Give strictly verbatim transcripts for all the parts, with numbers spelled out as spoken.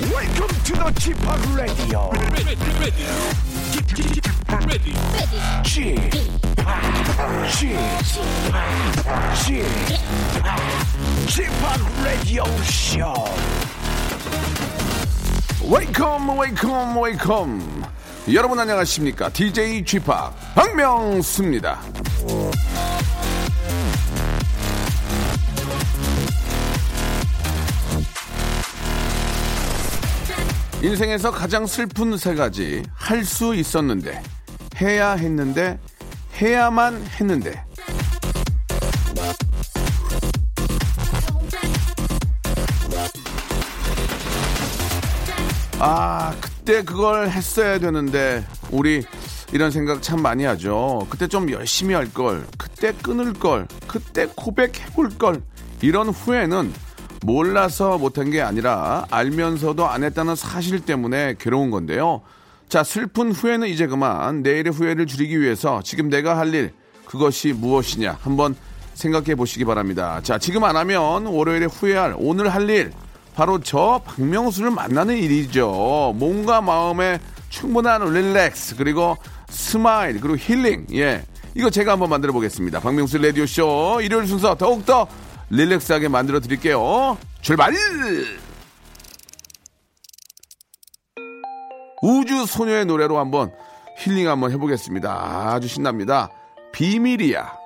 Welcome to the 지팍 Radio. 지팍 Radio Show. Welcome, welcome, welcome. 여러분 안녕하십니까? 디제이 지팍 박명수입니다. 인생에서 가장 슬픈 세 가지. 할 수 있었는데, 해야 했는데, 해야만 했는데. 아, 그때 그걸 했어야 되는데. 우리 이런 생각 참 많이 하죠. 그때 좀 열심히 할 걸, 그때 끊을 걸, 그때 고백해볼 걸. 이런 후회는 몰라서 못한 게 아니라 알면서도 안 했다는 사실 때문에 괴로운 건데요. 자, 슬픈 후회는 이제 그만. 내일의 후회를 줄이기 위해서 지금 내가 할 일, 그것이 무엇이냐 한번 생각해 보시기 바랍니다. 자, 지금 안 하면 월요일에 후회할 오늘 할 일, 바로 저 박명수를 만나는 일이죠. 몸과 마음에 충분한 릴렉스, 그리고 스마일, 그리고 힐링. 예, 이거 제가 한번 만들어 보겠습니다. 박명수 라디오쇼 일요일 순서 더욱더 릴렉스하게 만들어 드릴게요. 출발! 우주소녀의 노래로 한번 힐링 한번 해보겠습니다. 아주 신납니다. 비밀이야.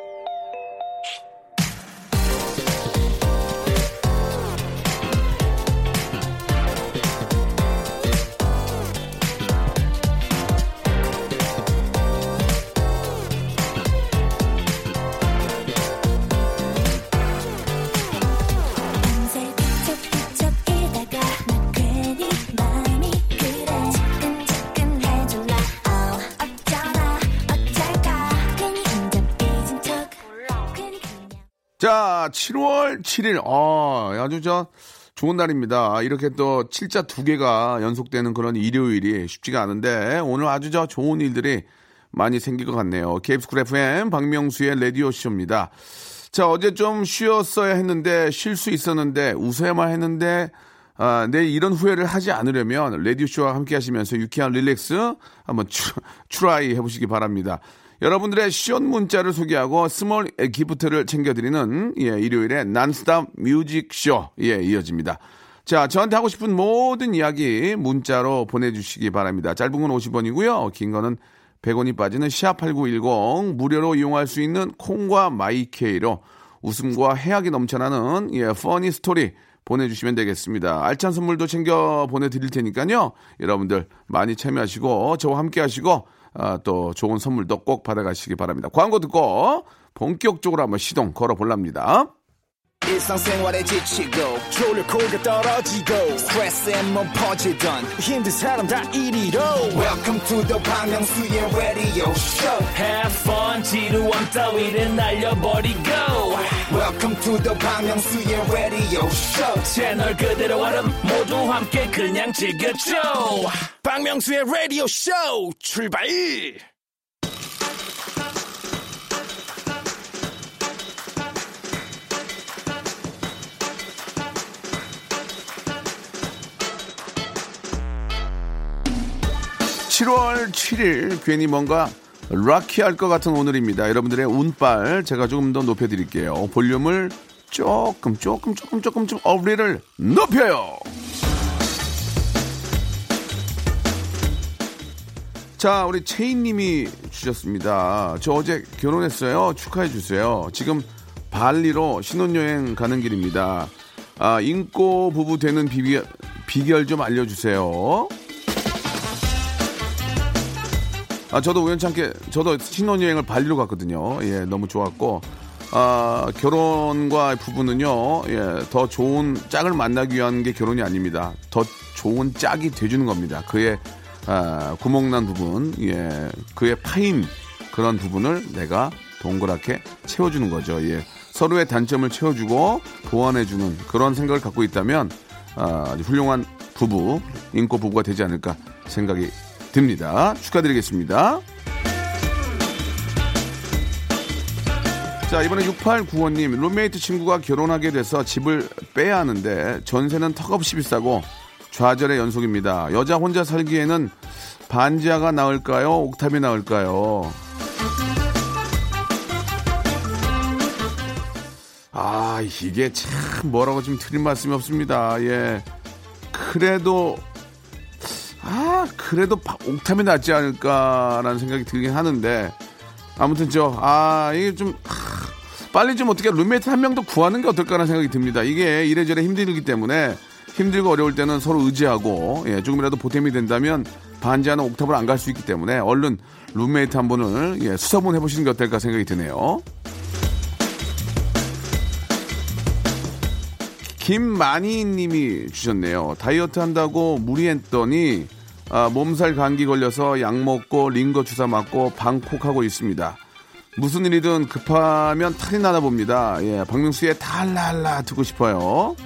자, 칠월 칠일. 아, 아주 저 좋은 날입니다. 이렇게 또 칠자 두 개가 연속되는 그런 일요일이 쉽지가 않은데 오늘 아주 저 좋은 일들이 많이 생길 것 같네요. 케이비에스쿨 에프엠 박명수의 라디오쇼입니다. 자, 어제 좀 쉬었어야 했는데, 쉴 수 있었는데, 웃어야만 했는데, 아, 내일 이런 후회를 하지 않으려면 라디오쇼와 함께 하시면서 유쾌한 릴렉스 한번 추, 트라이 해보시기 바랍니다. 여러분들의 시원 문자를 소개하고 스몰 기프트를 챙겨드리는, 예, 일요일에 난스탑 뮤직쇼, 예, 이어집니다. 자, 저한테 하고 싶은 모든 이야기 문자로 보내주시기 바랍니다. 짧은 건 오십 원이고요. 긴 거는 백 원이 빠지는 샷 팔구일공, 무료로 이용할 수 있는 콩과 마이케이로 웃음과 해악이 넘쳐나는, 예, 퍼니 스토리 보내주시면 되겠습니다. 알찬 선물도 챙겨 보내드릴 테니까요. 여러분들 많이 참여하시고 저와 함께 하시고, 아, 또 좋은 선물도 꼭 받아가시기 바랍니다. 광고 듣고 본격적으로 한번 시동 걸어볼랍니다. 일상생활에 지치고, 졸려 코가 떨어지고, 스트레스에 몸 퍼지던, 힘든 사람 다 이리로. Welcome to the 박명수의 radio show. Have fun, 지루한 따위를 날려버리고. Welcome to the 박명수의 radio show. 채널 그대로 알음 모두 함께 그냥 즐겨줘. 박명수의 radio show 출발! 칠월 칠일, 괜히 뭔가 락키할 것 같은 오늘입니다. 여러분들의 운빨 제가 조금 더 높여드릴게요. 볼륨을 조금 조금 조금 조금 좀 업리를 높여요. 자, 우리 채인님이 주셨습니다. 저 어제 결혼했어요. 축하해 주세요. 지금 발리로 신혼여행 가는 길입니다. 아, 인꼬 부부 되는 비결, 비결 좀 알려주세요. 아, 저도 우연찮게, 저도 신혼여행을 발리로 갔거든요. 예, 너무 좋았고, 아, 결혼과 부부는요, 예, 더 좋은 짝을 만나기 위한 게 결혼이 아닙니다. 더 좋은 짝이 돼주는 겁니다. 그의, 아, 구멍난 부분, 예, 그의 파인 그런 부분을 내가 동그랗게 채워주는 거죠. 예, 서로의 단점을 채워주고 보완해주는 그런 생각을 갖고 있다면, 아, 훌륭한 부부, 인꼬 부부가 되지 않을까 생각이 됩니다. 축하드리겠습니다. 자, 이번에 육팔구오님, 룸메이트 친구가 결혼하게 돼서 집을 빼야 하는데 전세는 턱없이 비싸고 좌절의 연속입니다. 여자 혼자 살기에는 반지하가 나을까요? 옥탑이 나을까요? 아, 이게 참 뭐라고 지금 틀린 말씀이 없습니다. 예. 그래도, 아, 그래도 옥탑이 낫지 않을까라는 생각이 들긴 하는데, 아무튼 저, 아, 이게 좀, 빨리 좀 어떻게 룸메이트 한 명 더 구하는 게 어떨까라는 생각이 듭니다. 이게 이래저래 힘들기 때문에 힘들고 어려울 때는 서로 의지하고, 예, 조금이라도 보탬이 된다면 반지하는 옥탑을 안 갈 수 있기 때문에 얼른 룸메이트 한 분을, 예, 수소문 해보시는 게 어떨까 생각이 드네요. 김만희 님이 주셨네요. 다이어트 한다고 무리했더니 아, 몸살 감기 걸려서 약 먹고 링거 주사 맞고 방콕하고 있습니다. 무슨 일이든 급하면 탈이 나나 봅니다. 예, 박명수의 탈랄라 듣고 싶어요.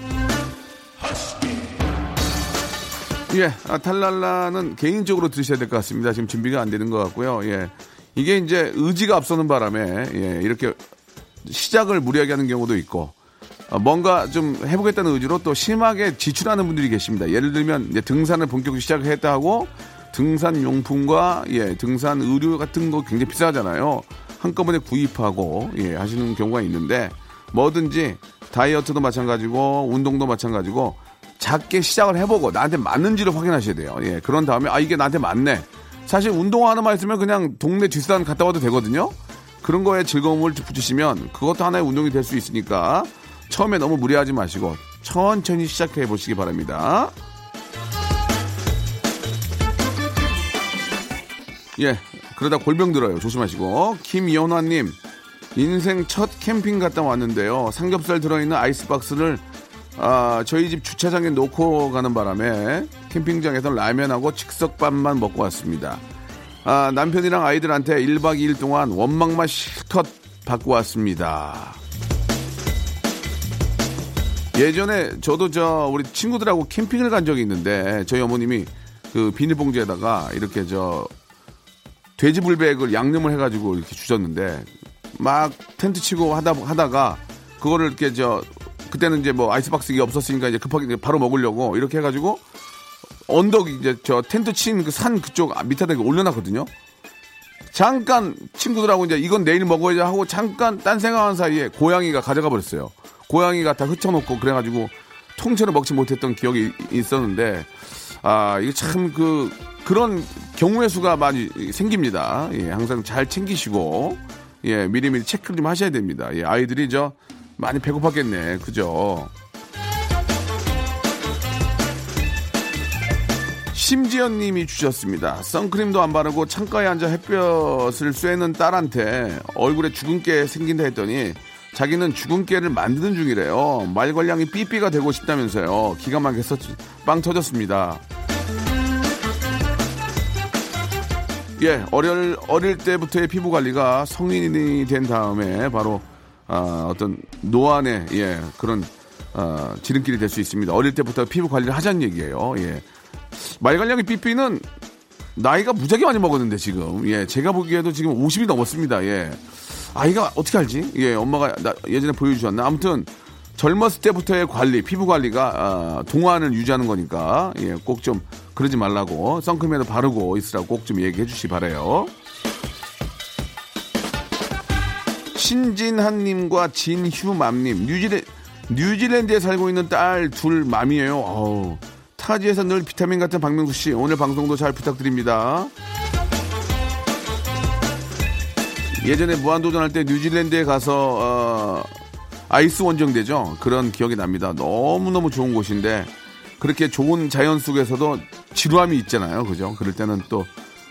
예, 아, 탈랄라는 개인적으로 들으셔야 될 것 같습니다. 지금 준비가 안 되는 것 같고요. 예, 이게 이제 의지가 앞서는 바람에 예, 이렇게 시작을 무리하게 하는 경우도 있고 뭔가 좀 해보겠다는 의지로 또 심하게 지출하는 분들이 계십니다. 예를 들면 이제 등산을 본격적으로 시작했다 하고 등산 용품과 예, 등산 의류 같은 거 굉장히 비싸잖아요. 한꺼번에 구입하고 예, 하시는 경우가 있는데 뭐든지 다이어트도 마찬가지고 운동도 마찬가지고 작게 시작을 해보고 나한테 맞는지를 확인하셔야 돼요. 예, 그런 다음에 아 이게 나한테 맞네. 사실 운동화 하나만 있으면 그냥 동네 뒷산 갔다 와도 되거든요. 그런 거에 즐거움을 붙이시면 그것도 하나의 운동이 될 수 있으니까 처음에 너무 무리하지 마시고 천천히 시작해 보시기 바랍니다. 예, 그러다 골병 들어요. 조심하시고. 김연화님, 인생 첫 캠핑 갔다 왔는데요. 삼겹살 들어있는 아이스박스를 아, 저희 집 주차장에 놓고 가는 바람에 캠핑장에서 라면하고 즉석밥만 먹고 왔습니다. 아, 남편이랑 아이들한테 일 박 이 일 동안 원망만 실컷 받고 왔습니다. 예전에 저도 저 우리 친구들하고 캠핑을 간 적이 있는데 저희 어머님이 그 비닐봉지에다가 이렇게 저 돼지불백을 양념을 해가지고 이렇게 주셨는데 막 텐트 치고 하다 하다가 그거를 이렇게 저 그때는 이제 뭐 아이스박스가 없었으니까 이제 급하게 이제 바로 먹으려고 이렇게 해가지고 언덕 이제 저 텐트 친 그 산 그쪽 밑에다 올려놨거든요. 잠깐 친구들하고 이제 이건 내일 먹어야지 하고 잠깐 딴 생각하는 사이에 고양이가 가져가 버렸어요. 고양이가 다 흩쳐놓고 그래가지고 통째로 먹지 못했던 기억이 있었는데 아 이게 참 그 그런 경우의 수가 많이 생깁니다. 예, 항상 잘 챙기시고 예 미리미리 체크를 좀 하셔야 됩니다. 예, 아이들이 저 많이 배고팠겠네, 그죠? 심지연님이 주셨습니다. 선크림도 안 바르고 창가에 앉아 햇볕을 쐬는 딸한테 얼굴에 주근깨 생긴다 했더니 자기는 주근깨를 만드는 중이래요. 말괄량이 삐삐가 되고 싶다면서요. 기가 막혀서 빵 터졌습니다. 예, 어릴, 어릴 때부터의 피부관리가 성인이 된 다음에 바로 어, 어떤 노안의 예, 그런 어, 지름길이 될 수 있습니다. 어릴 때부터 피부관리를 하자는 얘기예요. 예. 말괄량이 삐삐는 나이가 무지하게 많이 먹었는데 지금 예, 제가 보기에도 지금 오십이 넘었습니다. 예. 아이가 어떻게 알지? 예, 엄마가 나 예전에 보여주셨나? 아무튼 젊었을 때부터의 관리, 피부 관리가 아, 동안을 유지하는 거니까 예, 꼭 좀 그러지 말라고 선크림에도 바르고 있으라고 꼭 좀 얘기해 주시기 바래요. 신진한님과 진휴맘님, 뉴질랜 뉴질랜드에 살고 있는 딸 둘 맘이에요. 어우, 타지에서 늘 비타민 같은 박명수 씨, 오늘 방송도 잘 부탁드립니다. 예전에 무한도전할 때 뉴질랜드에 가서 어, 아이스 원정대죠. 그런 기억이 납니다. 너무너무 좋은 곳인데 그렇게 좋은 자연 속에서도 지루함이 있잖아요. 그죠? 그럴 때는 또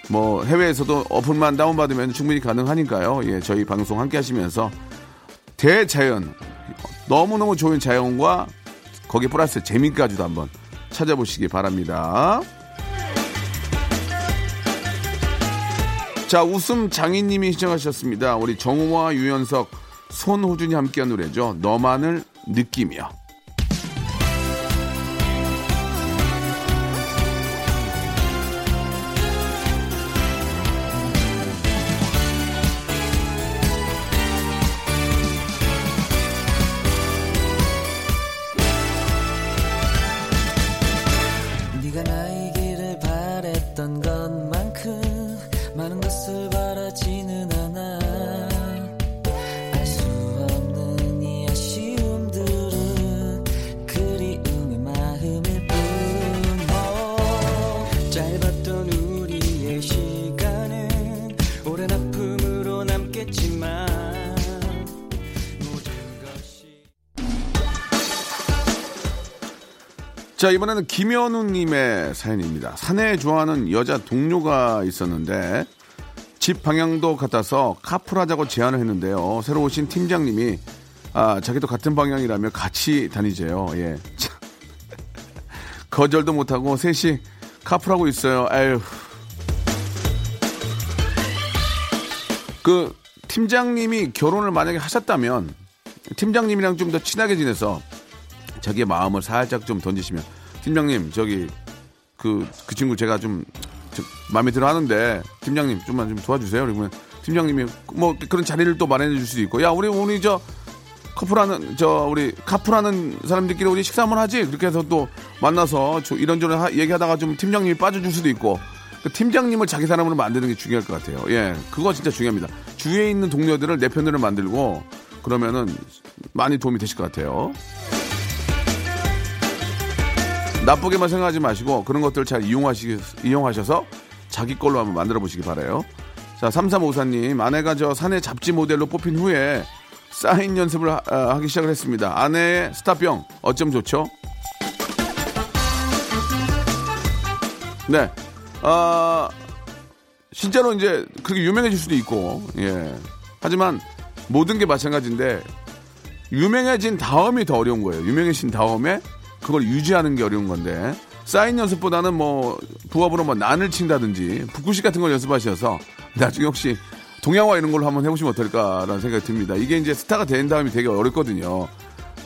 뭐 해외에서도 어플만 다운받으면 충분히 가능하니까요. 예, 저희 방송 함께 하시면서 대자연, 너무너무 좋은 자연과 거기에 플러스 재미까지도 한번 찾아보시기 바랍니다. 자, 웃음 장인님이 시청하셨습니다. 우리 정우와 유연석, 손호준이 함께한 노래죠. 너만을 느끼며. 자, 이번에는 김현우님의 사연입니다. 사내에 좋아하는 여자 동료가 있었는데 집 방향도 같아서 카풀하자고 제안을 했는데요. 새로 오신 팀장님이 아, 자기도 같은 방향이라며 같이 다니재요. 예. 거절도 못하고 셋이 카풀하고 있어요. 아유. 그 팀장님이 결혼을 만약에 하셨다면 팀장님이랑 좀 더 친하게 지내서 자기의 마음을 살짝 좀 던지시면, 팀장님 저기 그, 그 친구 제가 좀 마음에 들어 하는데 팀장님 좀만 좀 도와주세요. 그러면 팀장님이 뭐 그런 자리를 또 마련해 줄 수도 있고, 야 우리 우리 저 커플하는 저 우리 카풀하는 사람들끼리 우리 식사 한번 하지. 그렇게 해서 또 만나서 이런저런 하, 얘기하다가 좀 팀장님이 빠져줄 수도 있고, 그러니까 팀장님을 자기 사람으로 만드는 게 중요할 것 같아요. 예, 그거 진짜 중요합니다. 주위에 있는 동료들을 내 편으로 만들고 그러면은 많이 도움이 되실 것 같아요. 나쁘게만 생각하지 마시고 그런 것들을 잘 이용하시, 이용하셔서 자기 걸로 한번 만들어 보시기 바라요. 자, 삼삼오사님, 아내가 저 사내 잡지 모델로 뽑힌 후에 사인 연습을 하, 아, 하기 시작을 했습니다. 아내의 스타병 어쩜 좋죠? 네, 아, 실제로 이제 그렇게 유명해질 수도 있고, 예. 하지만 모든 게 마찬가지인데 유명해진 다음이 더 어려운 거예요. 유명해진 다음에 그걸 유지하는 게 어려운 건데, 사인 연습보다는 뭐 부업으로 뭐 난을 친다든지 북구식 같은 걸 연습하셔서 나중에 혹시 동양화 이런 걸로 한번 해보시면 어떨까라는 생각이 듭니다. 이게 이제 스타가 된 다음이 되게 어렵거든요.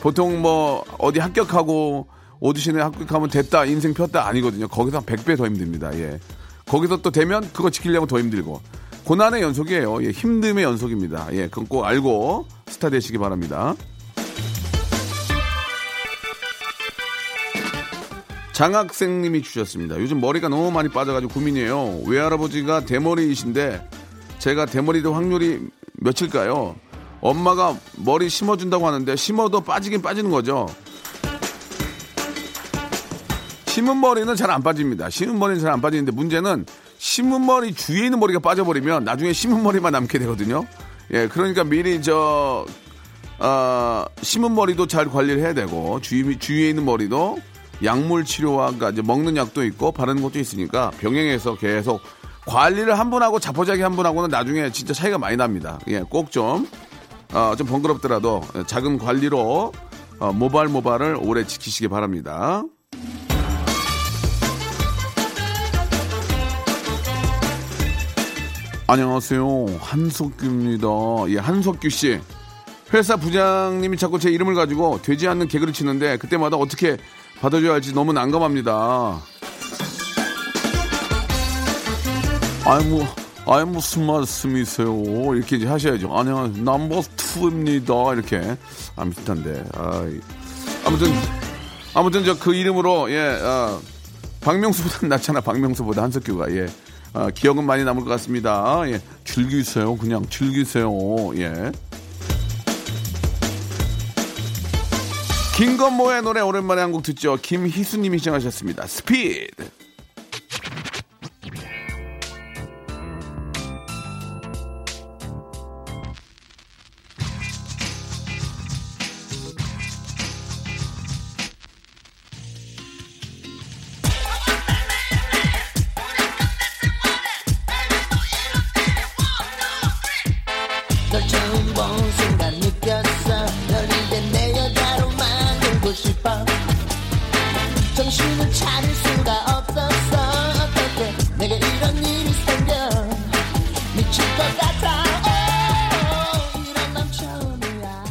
보통 뭐 어디 합격하고 오디션에 합격하면 됐다 인생 폈다 아니거든요. 거기서 한 백 배 더 힘듭니다. 예, 거기서 또 되면 그거 지키려면 더 힘들고 고난의 연속이에요. 예, 힘듦의 연속입니다. 예, 그건 꼭 알고 스타 되시기 바랍니다. 장학생님이 주셨습니다. 요즘 머리가 너무 많이 빠져가지고 고민이에요. 외할아버지가 대머리이신데 제가 대머리 될 확률이 몇일까요? 엄마가 머리 심어준다고 하는데 심어도 빠지긴 빠지는 거죠. 심은 머리는 잘 안 빠집니다. 심은 머리는 잘 안 빠지는데 문제는 심은 머리 주위에 있는 머리가 빠져버리면 나중에 심은 머리만 남게 되거든요. 예, 그러니까 미리 저 어, 심은 머리도 잘 관리를 해야 되고 주위, 주위에 있는 머리도 약물 치료와 이제 먹는 약도 있고 바르는 것도 있으니까 병행해서 계속 관리를 한 분하고 자포자기 한 분하고는 나중에 진짜 차이가 많이 납니다. 예, 꼭 좀 어, 좀 번거롭더라도 작은 관리로 어, 모발모발을 오래 지키시기 바랍니다. 안녕하세요, 한석규입니다. 예, 한석규 씨, 회사 부장님이 자꾸 제 이름을 가지고 되지 않는 개그를 치는데 그때마다 어떻게 받아줘야 할지 너무 난감합니다. 아이 뭐, 아이 무슨 말씀이세요? 이렇게 이제 하셔야죠. 아니, 넘버 투입니다. 이렇게. 아, 비슷한데. 아이. 아무튼, 아무튼 저 그 이름으로, 예, 아, 박명수보다 낫잖아. 박명수보다 한석규가, 예. 아, 기억은 많이 남을 것 같습니다. 예. 즐기세요. 그냥 즐기세요. 예. 김건모의 노래 오랜만에 한 곡 듣죠. 김희수님이 시청하셨습니다. 스피드. 널 처음 본 순간 느꼈어. 널 이제 내 여자로 만들고 싶어. 정신을 차릴 수가 없었어. 어떻게 내가 이런 일이 생겨. 미칠 것 같아. 오, 이런 남 처음이야.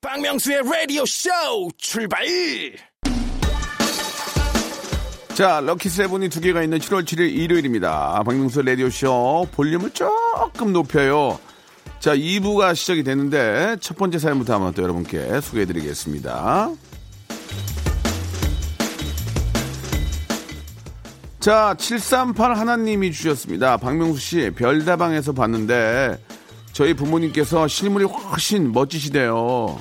박명수의 라디오 쇼 출발. 자, 럭키 세븐이 두 개가 있는 칠월 칠일 일요일입니다. 박명수 라디오 쇼 볼륨을 조금 높여요. 자, 이 부가 시작이 됐는데 첫 번째 사연부터 한번 또 여러분께 소개해드리겠습니다. 자, 칠삼팔 하나님이 주셨습니다. 박명수 씨, 별다방에서 봤는데 저희 부모님께서 실물이 훨씬 멋지시대요.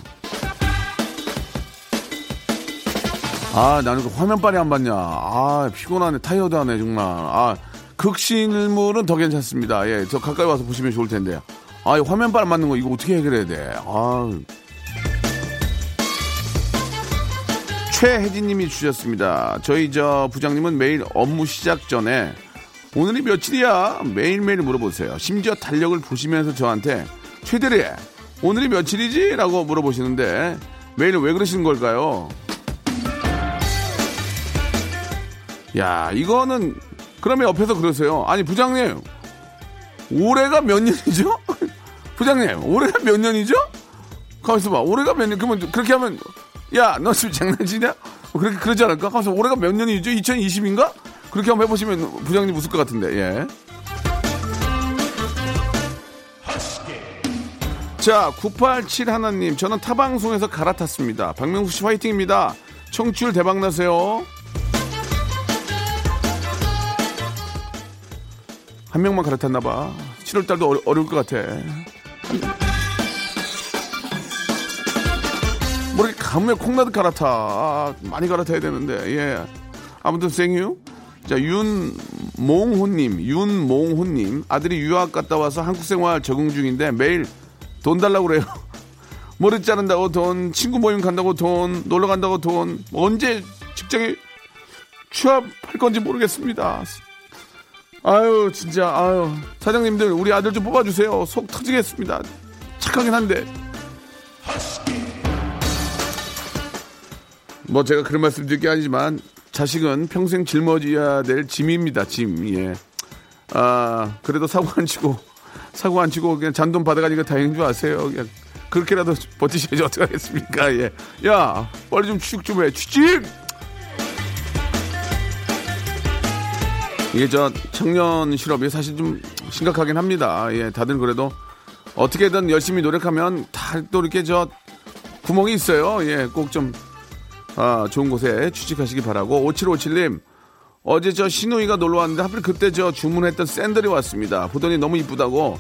아, 나는 그 화면빨이 안 봤냐. 아, 피곤하네. 타이어드하네 정말. 아, 극실물은 더 괜찮습니다. 예, 저 가까이 와서 보시면 좋을 텐데요. 아, 화면빨 맞는 거 이거 어떻게 해결해야 돼? 아, 최혜진님이 주셨습니다. 저희 저 부장님은 매일 업무 시작 전에 오늘이 며칠이야? 매일매일 물어보세요. 심지어 달력을 보시면서 저한테 최대리 오늘이 며칠이지? 라고 물어보시는데 매일 왜 그러시는 걸까요? 야, 이거는 그러면 옆에서 그러세요. 아니 부장님 올해가 몇 년이죠? 부장님 올해가 몇 년이죠? 가만있어 봐. 올해가 몇 년? 그러면 그렇게 하면 야, 너 지금 장난치냐? 그렇게 그러지 않을까? 가만있어. 올해가 몇 년이죠? 이천이십인가? 그렇게 한번 해보시면 부장님 웃을 것 같은데. 예. 자, 구팔칠 하나님, 저는 타방송에서 갈아탔습니다. 박명수 씨 화이팅입니다. 청취율 대박나세요. 한 명만 갈아탔나봐. 칠월달도 어려, 어려울 것 같아. 뭐 이렇게 가뭄에 콩나듯 갈아타. 아, 많이 갈아타야 되는데. 예. 아무튼 생유. 자, 윤몽호님, 윤몽호님. 아들이 유학 갔다 와서 한국 생활 적응 중인데 매일 돈 달라고 그래요. 머리 자른다고 돈, 친구 모임 간다고 돈, 놀러 간다고 돈. 언제 직장에 취업할 건지 모르겠습니다. 아유, 진짜, 아유. 사장님들, 우리 아들 좀 뽑아주세요. 속 터지겠습니다. 착하긴 한데. 뭐, 제가 그런 말씀 드릴 게 아니지만, 자식은 평생 짊어져야 될 짐입니다, 짐. 예. 아, 그래도 사고 안 치고, 사고 안 치고, 그냥 잔돈 받아가니까 다행인 줄 아세요. 그냥 그렇게라도 버티셔야지 어떡하겠습니까, 예. 야, 빨리 좀 취직 좀 해. 취직! 이게 저 청년 실업이 사실 좀 심각하긴 합니다. 예, 다들 그래도 어떻게든 열심히 노력하면 다 또 이렇게 저 구멍이 있어요. 예, 꼭 좀 아, 좋은 곳에 취직하시기 바라고. 오칠오칠님, 어제 저 시누이가 놀러 왔는데 하필 그때 저 주문했던 샌들이 왔습니다. 보더니 너무 이쁘다고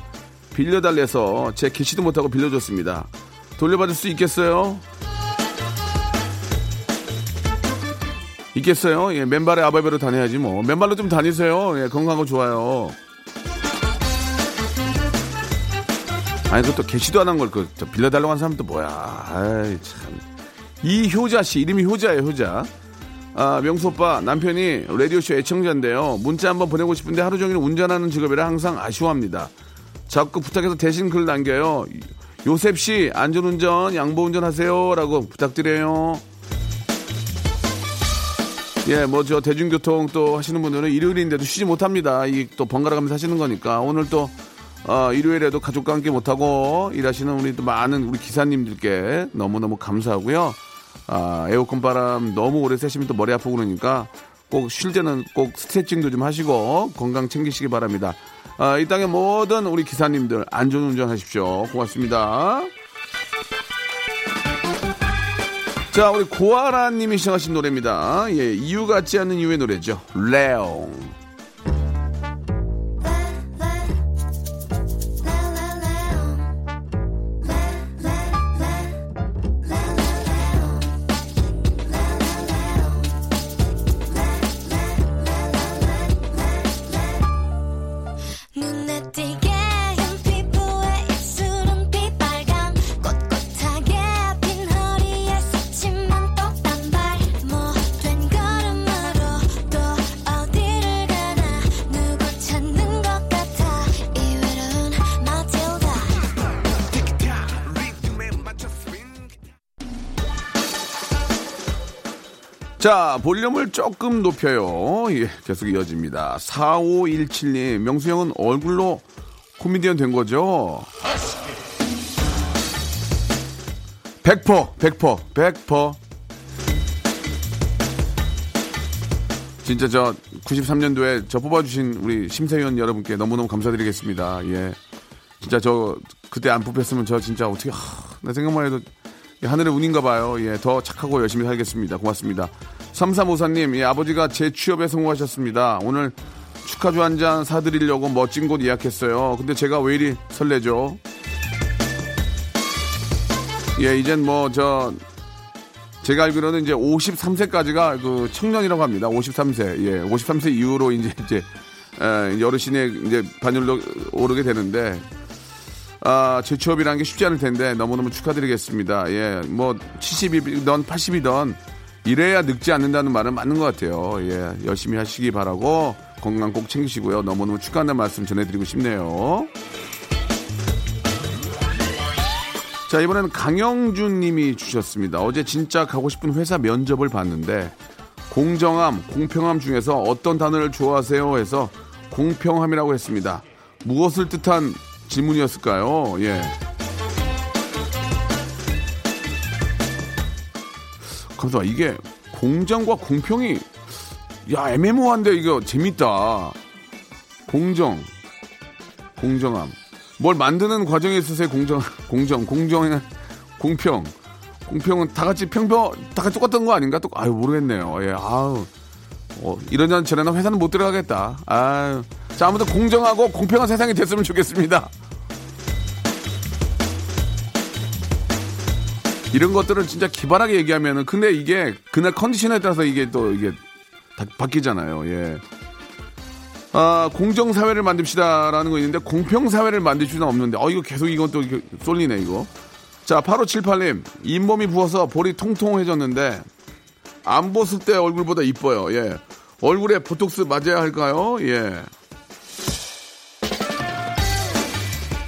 빌려달래서 제 개시도 못하고 빌려줬습니다. 돌려받을 수 있겠어요? 있겠어요? 예, 맨발에 아바베로 다녀야지 뭐. 맨발로 좀 다니세요. 예, 건강하고 좋아요. 아니, 그것도 개시도 안 한 걸 그 빌려달라고 한 사람도 뭐야. 아이, 참. 이효자 씨, 이름이 효자예요, 효자. 아, 명수 오빠, 남편이 라디오쇼 애청자인데요. 문자 한번 보내고 싶은데 하루 종일 운전하는 직업이라 항상 아쉬워합니다. 자꾸 부탁해서 대신 글 남겨요. 요셉 씨, 안전운전, 양보운전 하세요. 라고 부탁드려요. 예, 뭐, 저, 대중교통 또 하시는 분들은 일요일인데도 쉬지 못합니다. 이 또 번갈아 가면서 하시는 거니까. 오늘 또, 어, 일요일에도 가족과 함께 못하고 일하시는 우리 또 많은 우리 기사님들께 너무너무 감사하고요. 아, 에어컨 바람 너무 오래 쐬시면 또 머리 아프고 그러니까 꼭 쉴 때는 꼭 스트레칭도 좀 하시고 건강 챙기시기 바랍니다. 아, 이 땅의 모든 우리 기사님들 안전운전 하십시오. 고맙습니다. 자, 우리 고아라님이 시청하신 노래입니다. 예, 이유 같지 않은 이유의 노래죠. 레옹. 자, 볼륨을 조금 높여요. 예, 계속 이어집니다. 사오일칠님, 명수 형은 얼굴로 코미디언 된 거죠? 백 퍼센트, 백 퍼센트, 백 퍼센트. 진짜 저 구십삼년도에 저 뽑아주신 우리 심사위원 여러분께 너무너무 감사드리겠습니다. 예. 진짜 저 그때 안 뽑혔으면 저 진짜 어떻게, 하, 나 생각만 해도 하늘의 운인가 봐요. 예, 더 착하고 열심히 살겠습니다. 고맙습니다. 삼삼오사님, 예, 아버지가 제 취업에 성공하셨습니다. 오늘 축하주 한 잔 사드리려고 멋진 곳 예약했어요. 근데 제가 왜 이리 설레죠? 예, 이젠 뭐, 저, 제가 알기로는 이제 오십삼세까지가 그 청년이라고 합니다. 오십삼세. 예, 오십삼세 이후로 이제, 이제, 에, 어르신의 이제 반열로 오르게 되는데, 아, 제 취업이라는 게 쉽지 않을 텐데 너무너무 축하드리겠습니다. 예, 뭐 칠십이든 팔십이든 이래야 늙지 않는다는 말은 맞는 것 같아요. 예, 열심히 하시기 바라고 건강 꼭 챙기시고요. 너무너무 축하하는 말씀 전해드리고 싶네요. 자, 이번에는 강영준 님이 주셨습니다. 어제 진짜 가고 싶은 회사 면접을 봤는데 공정함, 공평함 중에서 어떤 단어를 좋아하세요? 해서 공평함이라고 했습니다. 무엇을 뜻한 질문이었을까요? 예. 그래서 이게 공정과 공평이 야 애매모호한데 이거 재밌다. 공정, 공정함. 뭘 만드는 과정에 있어서의 공정, 공정, 공정이나 공평, 공평은 다 같이 평평, 다 같이 똑같은 거 아닌가? 또 아유 모르겠네요. 예, 아우 어, 이런저런 저런 회사는 못 들어가겠다. 아유, 자 아무튼 공정하고 공평한 세상이 됐으면 좋겠습니다. 이런 것들을 진짜 기발하게 얘기하면은 근데 이게 그날 컨디션에 따라서 이게 또 이게 다 바뀌잖아요. 예. 아, 공정사회를 만듭시다라는 거 있는데 공평사회를 만듭시다는 없는데 어 이거 계속 이건 또 쏠리네 이거. 자, 팔오칠팔 님 잇몸이 부어서 볼이 통통해졌는데 안 벗을 때 얼굴보다 이뻐요. 예. 얼굴에 보톡스 맞아야 할까요? 예.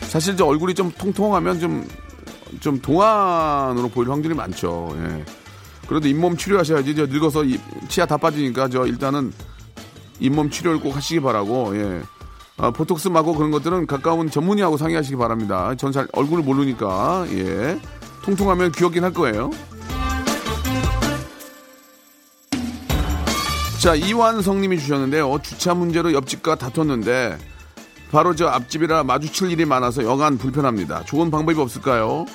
사실 저 얼굴이 좀 통통하면 좀 좀 동안으로 보일 확률이 많죠. 예. 그래도 잇몸 치료하셔야지. 저 늙어서 이, 치아 다 빠지니까 저 일단은 잇몸 치료를 꼭 하시기 바라고. 예. 아, 보톡스 맞고 그런 것들은 가까운 전문의하고 상의하시기 바랍니다. 전 잘 얼굴을 모르니까. 예. 통통하면 귀엽긴 할 거예요. 자, 이완성님이 주셨는데요. 어, 주차 문제로 옆집과 다퉜는데 바로 저 앞집이라 마주칠 일이 많아서 여간 불편합니다. 좋은 방법이 없을까요?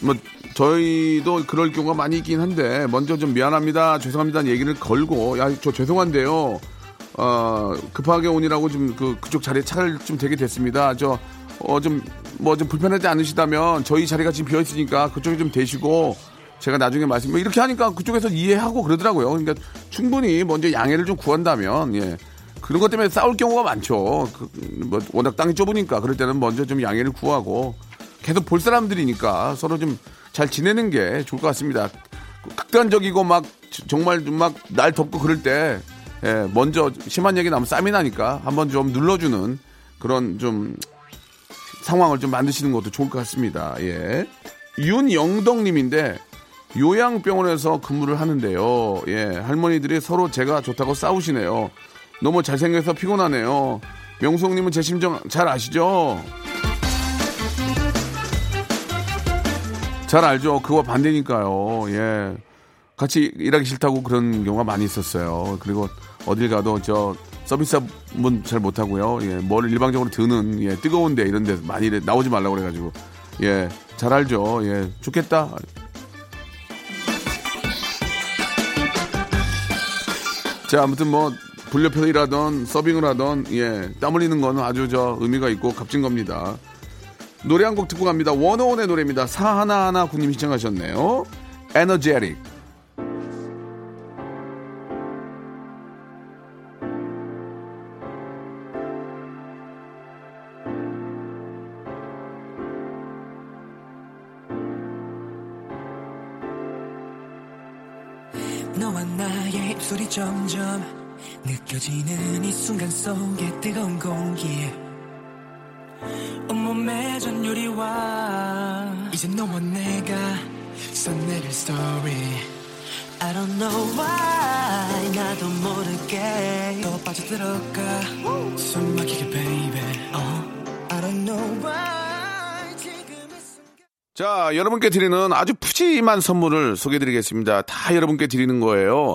뭐 저희도 그럴 경우가 많이 있긴 한데 먼저 좀 미안합니다, 죄송합니다는 얘기를 걸고 야 저 죄송한데요, 어 급하게 오니라고 좀 그 그쪽 자리에 차를 좀 대게 됐습니다. 저 어 좀 뭐 좀 불편하지 않으시다면 저희 자리가 지금 비어 있으니까 그쪽에 좀 대시고 제가 나중에 말씀, 이렇게 하니까 그쪽에서 이해하고 그러더라고요. 그러니까 충분히 먼저 양해를 좀 구한다면, 예. 그런 것 때문에 싸울 경우가 많죠. 그, 뭐, 워낙 땅이 좁으니까 그럴 때는 먼저 좀 양해를 구하고 계속 볼 사람들이니까 서로 좀 잘 지내는 게 좋을 것 같습니다. 극단적이고 막 정말 막 날 덮고 그럴 때, 예, 먼저 심한 얘기 나오면 쌈이 나니까 한번 좀 눌러주는 그런 좀 상황을 좀 만드시는 것도 좋을 것 같습니다. 예. 윤영덕님인데 요양병원에서 근무를 하는데요. 예, 할머니들이 서로 제가 좋다고 싸우시네요. 너무 잘생겨서 피곤하네요. 명수님은 제 심정 잘 아시죠? 잘 알죠. 그거 반대니까요. 예, 같이 일하기 싫다고 그런 경우가 많이 있었어요. 그리고 어딜 가도 저 서비스업은 잘 못하고요. 예, 뭘 일방적으로 드는, 예, 뜨거운데 이런 데 많이 나오지 말라고 그래가지고. 예, 잘 알죠. 예, 좋겠다. 자, 아무튼 뭐 불려펴서 일하던 서빙을 하던, 예, 땀 흘리는 건 아주 저 의미가 있고 값진 겁니다. 노래 한 곡 듣고 갑니다. 원어원의 노래입니다. 사하나하나 군님이 시청하셨네요. 에너제릭. 너와 나의 입술이 점점 느껴지는 이 순간 속에 뜨거운 공기에 온몸에 전율이와 이제 너와 내가 써내릴 story I don't know why 나도 모르게 더 빠져들어가 Woo. 숨 막히게 baby uh-huh. I don't know why. 자, 여러분께 드리는 아주 푸짐한 선물을 소개해드리겠습니다. 다 여러분께 드리는 거예요.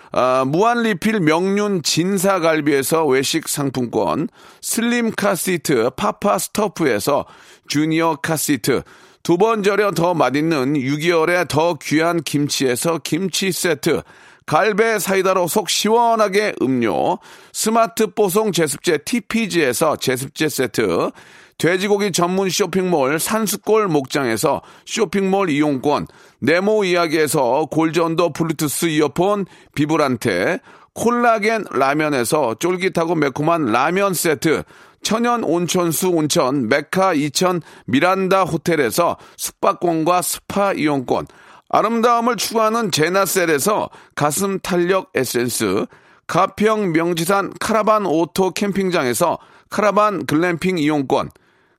아, 무한리필 명륜 진사갈비에서 외식 상품권, 슬림 카시트 파파스토프에서 주니어 카시트, 두 번 절여 더 맛있는 육 개월의 더 귀한 김치에서 김치 세트, 갈배 사이다로 속 시원하게 음료, 스마트 뽀송 제습제 티피지에서 제습제 세트, 돼지고기 전문 쇼핑몰 산수골 목장에서 쇼핑몰 이용권, 네모 이야기에서 골전도 블루투스 이어폰 비브란테, 콜라겐 라면에서 쫄깃하고 매콤한 라면 세트, 천연 온천수 온천 메카 이천 미란다 호텔에서 숙박권과 스파 이용권, 아름다움을 추구하는 제나셀에서 가슴 탄력 에센스, 가평 명지산 카라반 오토 캠핑장에서 카라반 글램핑 이용권,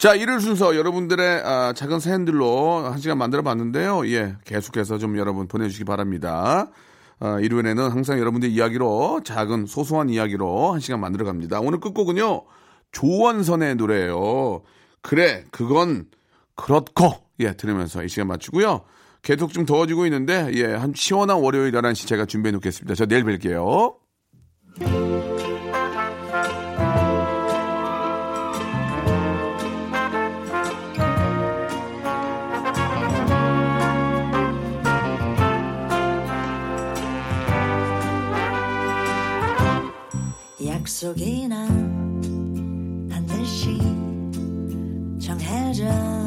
자, 일일 순서 여러분들의 아, 작은 사연들로 한 시간 만들어 봤는데요. 예, 계속해서 좀 여러분 보내주시기 바랍니다. 아, 일요일에는 항상 여러분들 이야기로, 작은 소소한 이야기로 한 시간 만들어 갑니다. 오늘 끝곡은요, 조원선의 노래예요. 그래, 그건 그렇고. 예, 들으면서 이 시간 마치고요. 계속 좀 더워지고 있는데, 예, 한 시원한 월요일 열한 시 제가 준비해 놓겠습니다. 저 내일 뵐게요. 약속이나 반드시 정해져.